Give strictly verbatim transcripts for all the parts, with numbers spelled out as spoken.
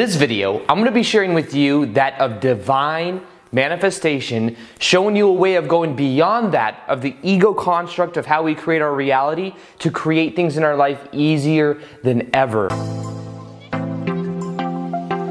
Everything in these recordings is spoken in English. this video, I'm gonna be sharing with you that of divine manifestation, showing you a way of going beyond that of the ego construct of how we create our reality to create things in our life easier than ever.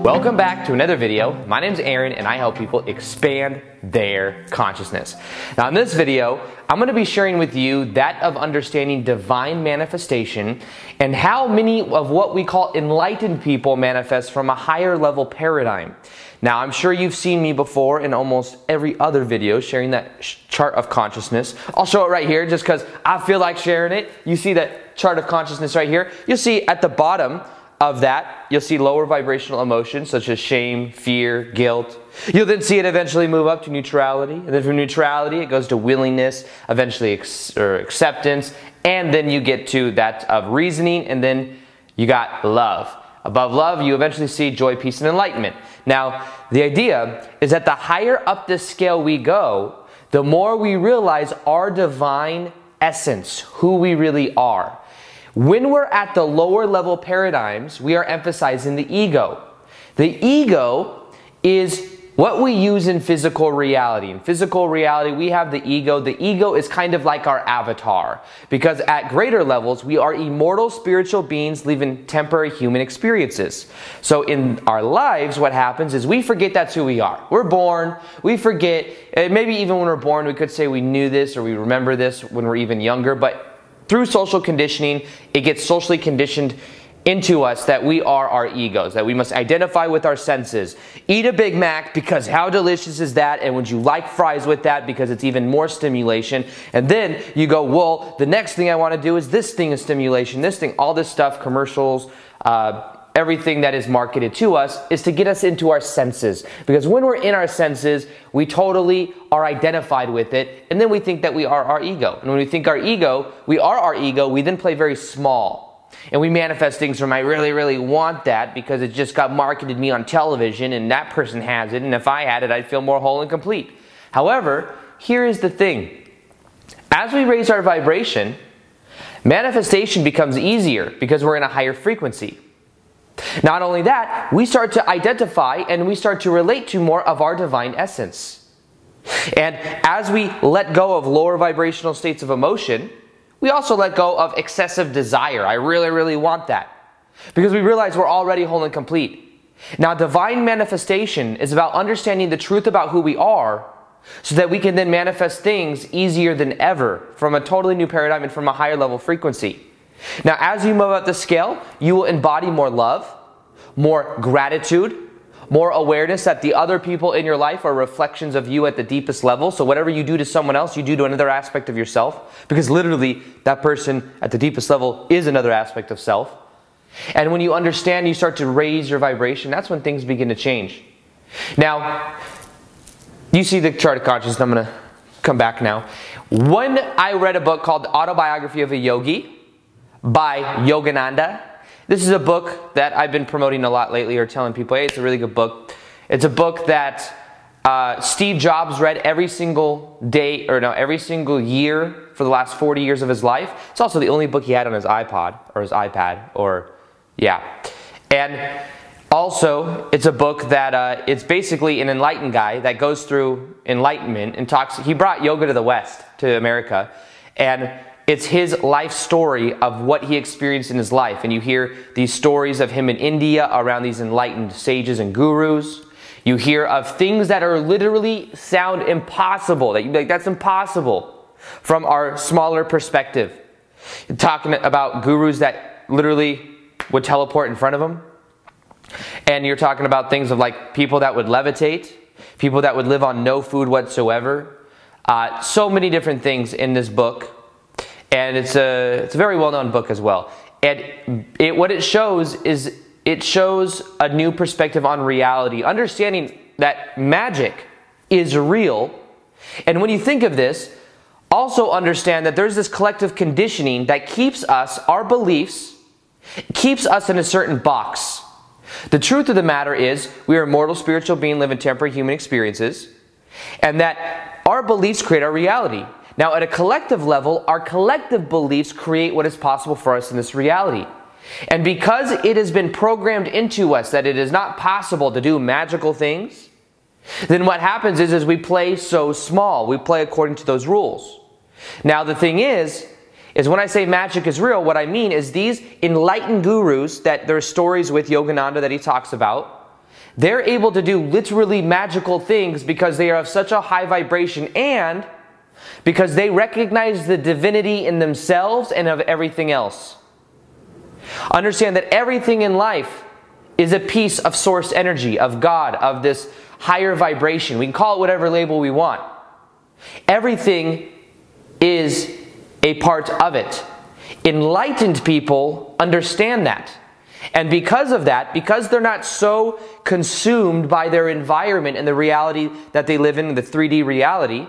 Welcome back to another video. My name's Aaron and I help people expand their consciousness. Now in this video, I'm gonna be sharing with you that of understanding divine manifestation and how many of what we call enlightened people manifest from a higher level paradigm. Now I'm sure you've seen me before in almost every other video sharing that chart of consciousness. I'll show it right here just because I feel like sharing it. You see that chart of consciousness right here? You'll see at the bottom of that, you'll see lower vibrational emotions such as shame, fear, guilt. You'll then see it eventually move up to neutrality. And then from neutrality, it goes to willingness, eventually ex- or acceptance. And then you get to that of reasoning. And then you got love. Above love, you eventually see joy, peace, and enlightenment. Now, the idea is that the higher up this scale we go, the more we realize our divine essence, who we really are. When we're at the lower level paradigms, we are emphasizing the ego. The ego is what we use in physical reality. In physical reality, we have the ego. The ego is kind of like our avatar, because at greater levels, we are immortal spiritual beings living temporary human experiences. So in our lives, what happens is we forget that's who we are. We're born, we forget, and maybe even when we're born, we could say we knew this or we remember this when we're even younger, but through social conditioning, it gets socially conditioned into us that we are our egos, that we must identify with our senses. Eat a Big Mac because how delicious is that? And would you like fries with that because it's even more stimulation? And then you go, well, the next thing I want to do is this thing is stimulation, this thing, all this stuff, commercials, uh, everything that is marketed to us is to get us into our senses. Because when we're in our senses, we totally are identified with it. And then we think that we are our ego. And when we think our ego, we are our ego, we then play very small. And we manifest things from I really, really want that because it just got marketed to me on television and that person has it. And if I had it, I'd feel more whole and complete. However, here is the thing. As we raise our vibration, manifestation becomes easier because we're in a higher frequency. Not only that, we start to identify and we start to relate to more of our divine essence. And as we let go of lower vibrational states of emotion, we also let go of excessive desire. I really, really want that. Because we realize we're already whole and complete. Now, divine manifestation is about understanding the truth about who we are so that we can then manifest things easier than ever from a totally new paradigm and from a higher level frequency. Now, as you move up the scale, you will embody more love, more gratitude, more awareness that the other people in your life are reflections of you at the deepest level. So whatever you do to someone else, you do to another aspect of yourself, because literally that person at the deepest level is another aspect of self. And when you understand, you start to raise your vibration. That's when things begin to change. Now, you see the chart of consciousness. I'm going to come back now. When I read a book called The Autobiography of a Yogi by Yogananda. This is a book that I've been promoting a lot lately, or telling people, hey, it's a really good book. It's a book that uh, Steve Jobs read every single day, or no, every single year for the last forty years of his life. It's also the only book he had on his iPod, or his iPad, or, yeah. And also, it's a book that uh, it's basically an enlightened guy that goes through enlightenment and talks. He brought yoga to the West, to America, and it's his life story of what he experienced in his life. And you hear these stories of him in India around these enlightened sages and gurus. You hear of things that are literally sound impossible. That you'd be like, that's impossible from our smaller perspective. Talking about gurus that literally would teleport in front of them. And you're talking about things of like people that would levitate, people that would live on no food whatsoever. Uh, so many different things in this book. And it's a it's a very well-known book as well. And it, what it shows is it shows a new perspective on reality, understanding that magic is real. And when you think of this, also understand that there's this collective conditioning that keeps us, our beliefs, keeps us in a certain box. The truth of the matter is we are mortal spiritual beings living temporary human experiences, and that our beliefs create our reality. Now, at a collective level, our collective beliefs create what is possible for us in this reality. And because it has been programmed into us that it is not possible to do magical things, then what happens is, is we play so small. We play according to those rules. Now the thing is, is when I say magic is real, what I mean is these enlightened gurus that there are stories with Yogananda that he talks about, they're able to do literally magical things because they are of such a high vibration and because they recognize the divinity in themselves and of everything else. Understand that everything in life is a piece of source energy, of God, of this higher vibration. We can call it whatever label we want. Everything is a part of it. Enlightened people understand that. And because of that, because they're not so consumed by their environment and the reality that they live in, the three D reality,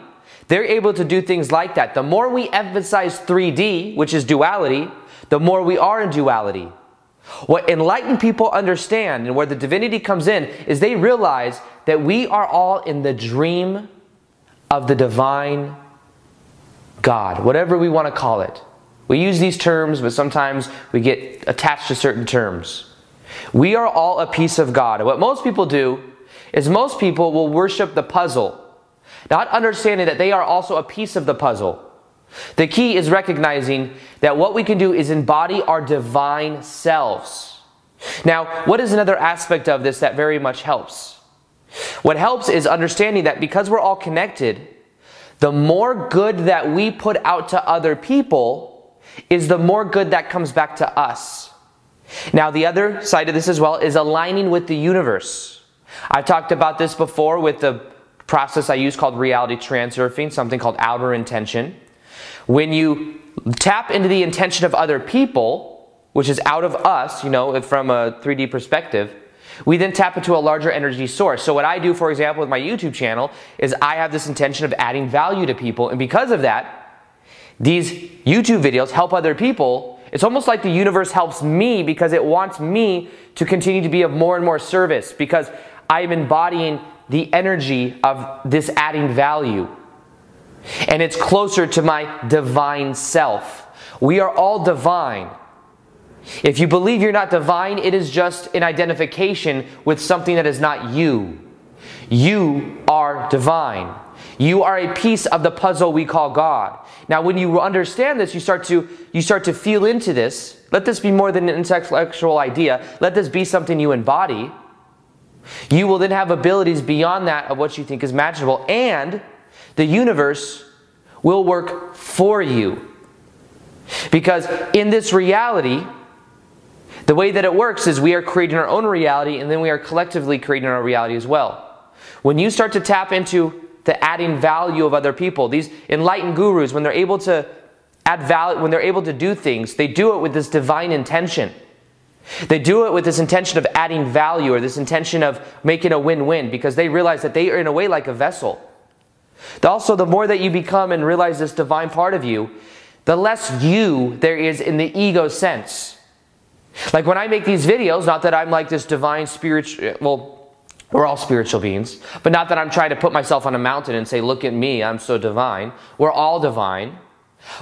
they're able to do things like that. The more we emphasize three D, which is duality, the more we are in duality. What enlightened people understand and where the divinity comes in is they realize that we are all in the dream of the divine God, whatever we want to call it. We use these terms, but sometimes we get attached to certain terms. We are all a piece of God. And what most people do is most people will worship the puzzle, not understanding that they are also a piece of the puzzle. The key is recognizing that what we can do is embody our divine selves. Now, what is another aspect of this that very much helps? What helps is understanding that because we're all connected, the more good that we put out to other people is the more good that comes back to us. Now, the other side of this as well is aligning with the universe. I've talked about this before with the process I use called Reality Transurfing, something called outer intention. When you tap into the intention of other people, which is out of us, you know, from a three D perspective, we then tap into a larger energy source. So what I do, for example, with my YouTube channel is I have this intention of adding value to people, and because of that, these YouTube videos help other people. It's almost like the universe helps me because it wants me to continue to be of more and more service because I'm embodying the energy of this adding value. And it's closer to my divine self. We are all divine. If you believe you're not divine, it is just an identification with something that is not you. You are divine. You are a piece of the puzzle we call God. Now, when you understand this, you start to you start to feel into this. Let this be more than an intellectual idea. Let this be something you embody. You will then have abilities beyond that of what you think is manageable, and the universe will work for you. Because in this reality, the way that it works is we are creating our own reality, and then we are collectively creating our reality as well. When you start to tap into the adding value of other people. These enlightened gurus, when they're able to add value, when they're able to do things, they do it with this divine intention. They do it with this intention of adding value or this intention of making a win-win because they realize that they are in a way like a vessel. Also, the more that you become and realize this divine part of you, the less you there is in the ego sense. Like when I make these videos, not that I'm like this divine spiritual, well, we're all spiritual beings, but not that I'm trying to put myself on a mountain and say, look at me, I'm so divine. We're all divine.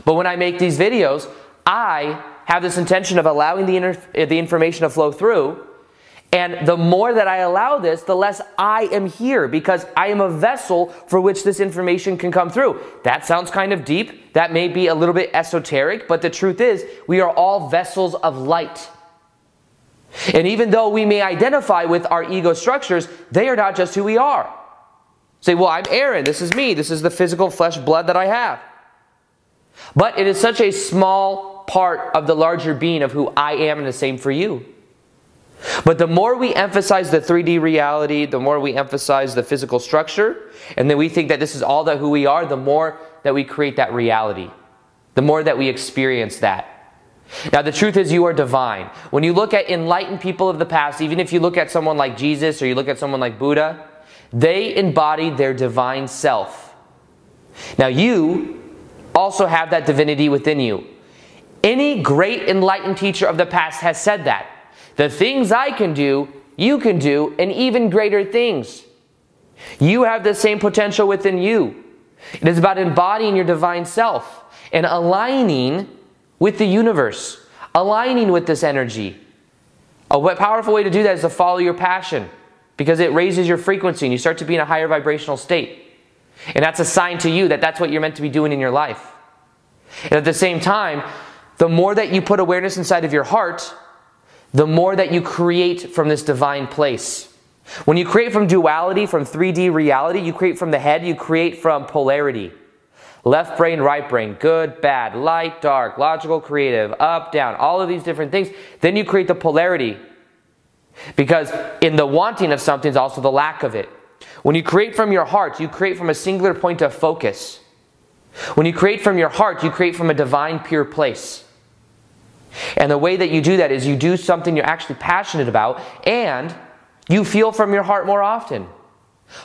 But when I make these videos, I have this intention of allowing the, inter- the information to flow through. And the more that I allow this, the less I am here because I am a vessel for which this information can come through. That sounds kind of deep. That may be a little bit esoteric, but the truth is we are all vessels of light. And even though we may identify with our ego structures, they are not just who we are. Say, well, I'm Aaron. This is me. This is the physical flesh blood that I have. But it is such a small part of the larger being of who I am, and the same for you. But the more we emphasize the three D reality, the more we emphasize the physical structure, and then we think that this is all that who we are, the more that we create that reality, the more that we experience that. Now, the truth is you are divine. When you look at enlightened people of the past, even if you look at someone like Jesus or you look at someone like Buddha, they embodied their divine self. Now, you also have that divinity within you. Any great enlightened teacher of the past has said that. The things I can do, you can do, and even greater things. You have the same potential within you. It is about embodying your divine self and aligning with the universe, aligning with this energy. A powerful way to do that is to follow your passion, because it raises your frequency and you start to be in a higher vibrational state. And that's a sign to you that that's what you're meant to be doing in your life. And at the same time, the more that you put awareness inside of your heart, the more that you create from this divine place. When you create from duality, from three D reality, you create from the head, you create from polarity. Left brain, right brain, good, bad, light, dark, logical, creative, up, down, all of these different things. Then you create the polarity, because in the wanting of something is also the lack of it. When you create from your heart, you create from a singular point of focus. When you create from your heart, you create from a divine pure place. And the way that you do that is you do something you're actually passionate about, and you feel from your heart more often.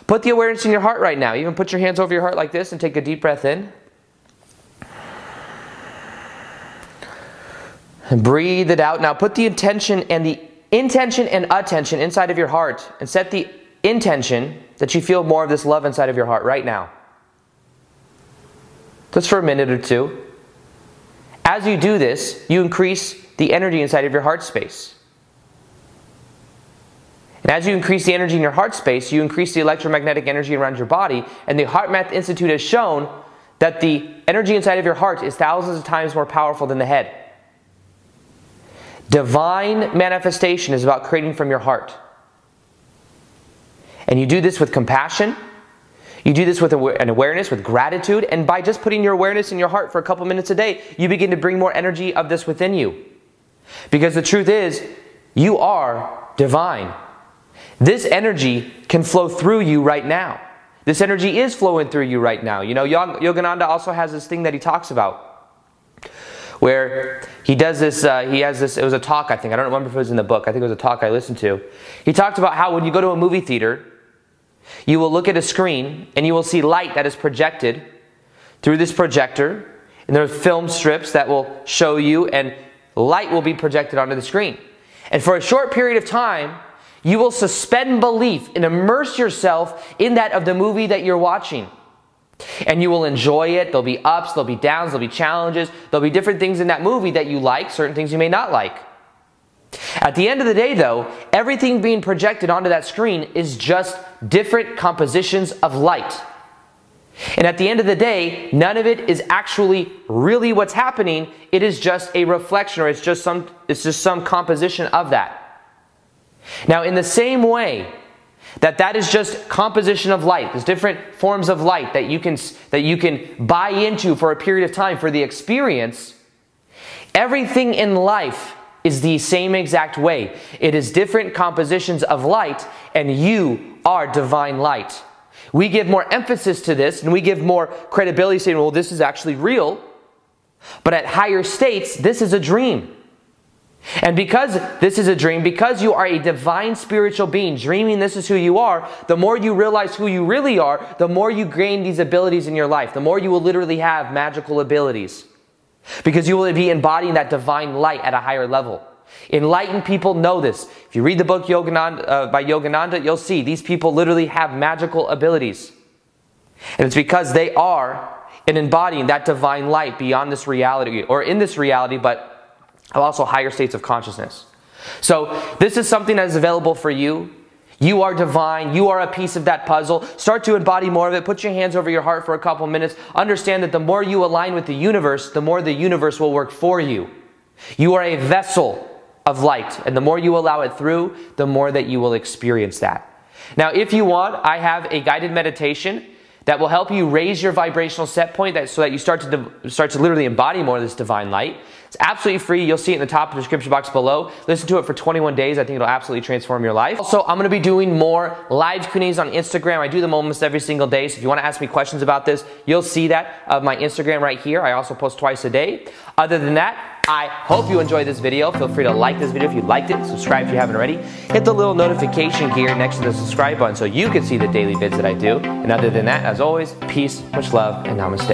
Put the awareness in your heart right now. Even put your hands over your heart like this and take a deep breath in. And breathe it out. Now put the intention and the intention and attention inside of your heart, and set the intention that you feel more of this love inside of your heart right now. Just for a minute or two. As you do this, you increase the energy inside of your heart space. And as you increase the energy in your heart space, you increase the electromagnetic energy around your body. And the HeartMath Institute has shown that the energy inside of your heart is thousands of times more powerful than the head. Divine manifestation is about creating from your heart. And you do this with compassion. You do this with an awareness, with gratitude. And by just putting your awareness in your heart for a couple minutes a day, you begin to bring more energy of this within you. Because the truth is, you are divine. This energy can flow through you right now. This energy is flowing through you right now. You know, Yogananda also has this thing that he talks about, where he does this, uh, he has this, it was a talk, I think. I don't remember if it was in the book. I think it was a talk I listened to. He talked about how when you go to a movie theater, you will look at a screen and you will see light that is projected through this projector. And there are film strips that will show you, and light will be projected onto the screen. And for a short period of time, you will suspend belief and immerse yourself in that of the movie that you're watching. And you will enjoy it. There'll be ups, there'll be downs, there'll be challenges. There'll be different things in that movie that you like, certain things you may not like. At the end of the day, though, everything being projected onto that screen is just different compositions of light. And at the end of the day, none of it is actually really what's happening. It is just a reflection, or it's just some, it's just some composition of that. Now, in the same way that that is just composition of light, there's different forms of light that you can that you can buy into for a period of time for the experience. Everything in life is the same exact way. It is different compositions of light, and you are divine light. We give more emphasis to this, and we give more credibility, saying, well, this is actually real. But at higher states, this is a dream. And because this is a dream, because you are a divine spiritual being, dreaming this is who you are, the more you realize who you really are, the more you gain these abilities in your life. The more you will literally have magical abilities. Because you will be embodying that divine light at a higher level. Enlightened people know this. If you read the book Yogananda, uh, by Yogananda, you'll see these people literally have magical abilities. And it's because they are in embodying that divine light beyond this reality, or in this reality, but also higher states of consciousness. So this is something that is available for you. You are divine. You are a piece of that puzzle. Start to embody more of it. Put your hands over your heart for a couple minutes. Understand that the more you align with the universe, the more the universe will work for you. You are a vessel of light, and the more you allow it through, the more that you will experience that. Now, if you want, I have a guided meditation that will help you raise your vibrational set point, that, so that you start to de- start to literally embody more of this divine light. It's absolutely free. You'll see it in the top of the description box below. Listen to it for twenty-one days. I think it'll absolutely transform your life. Also, I'm going to be doing more live Q and A's on Instagram. I do them almost every single day. So if you want to ask me questions about this, you'll see that of my Instagram right here. I also post twice a day. Other than that, I hope you enjoyed this video. Feel free to like this video if you liked it. Subscribe if you haven't already. Hit the little notification gear next to the subscribe button so you can see the daily vids that I do. And other than that, as always, peace, much love, and namaste.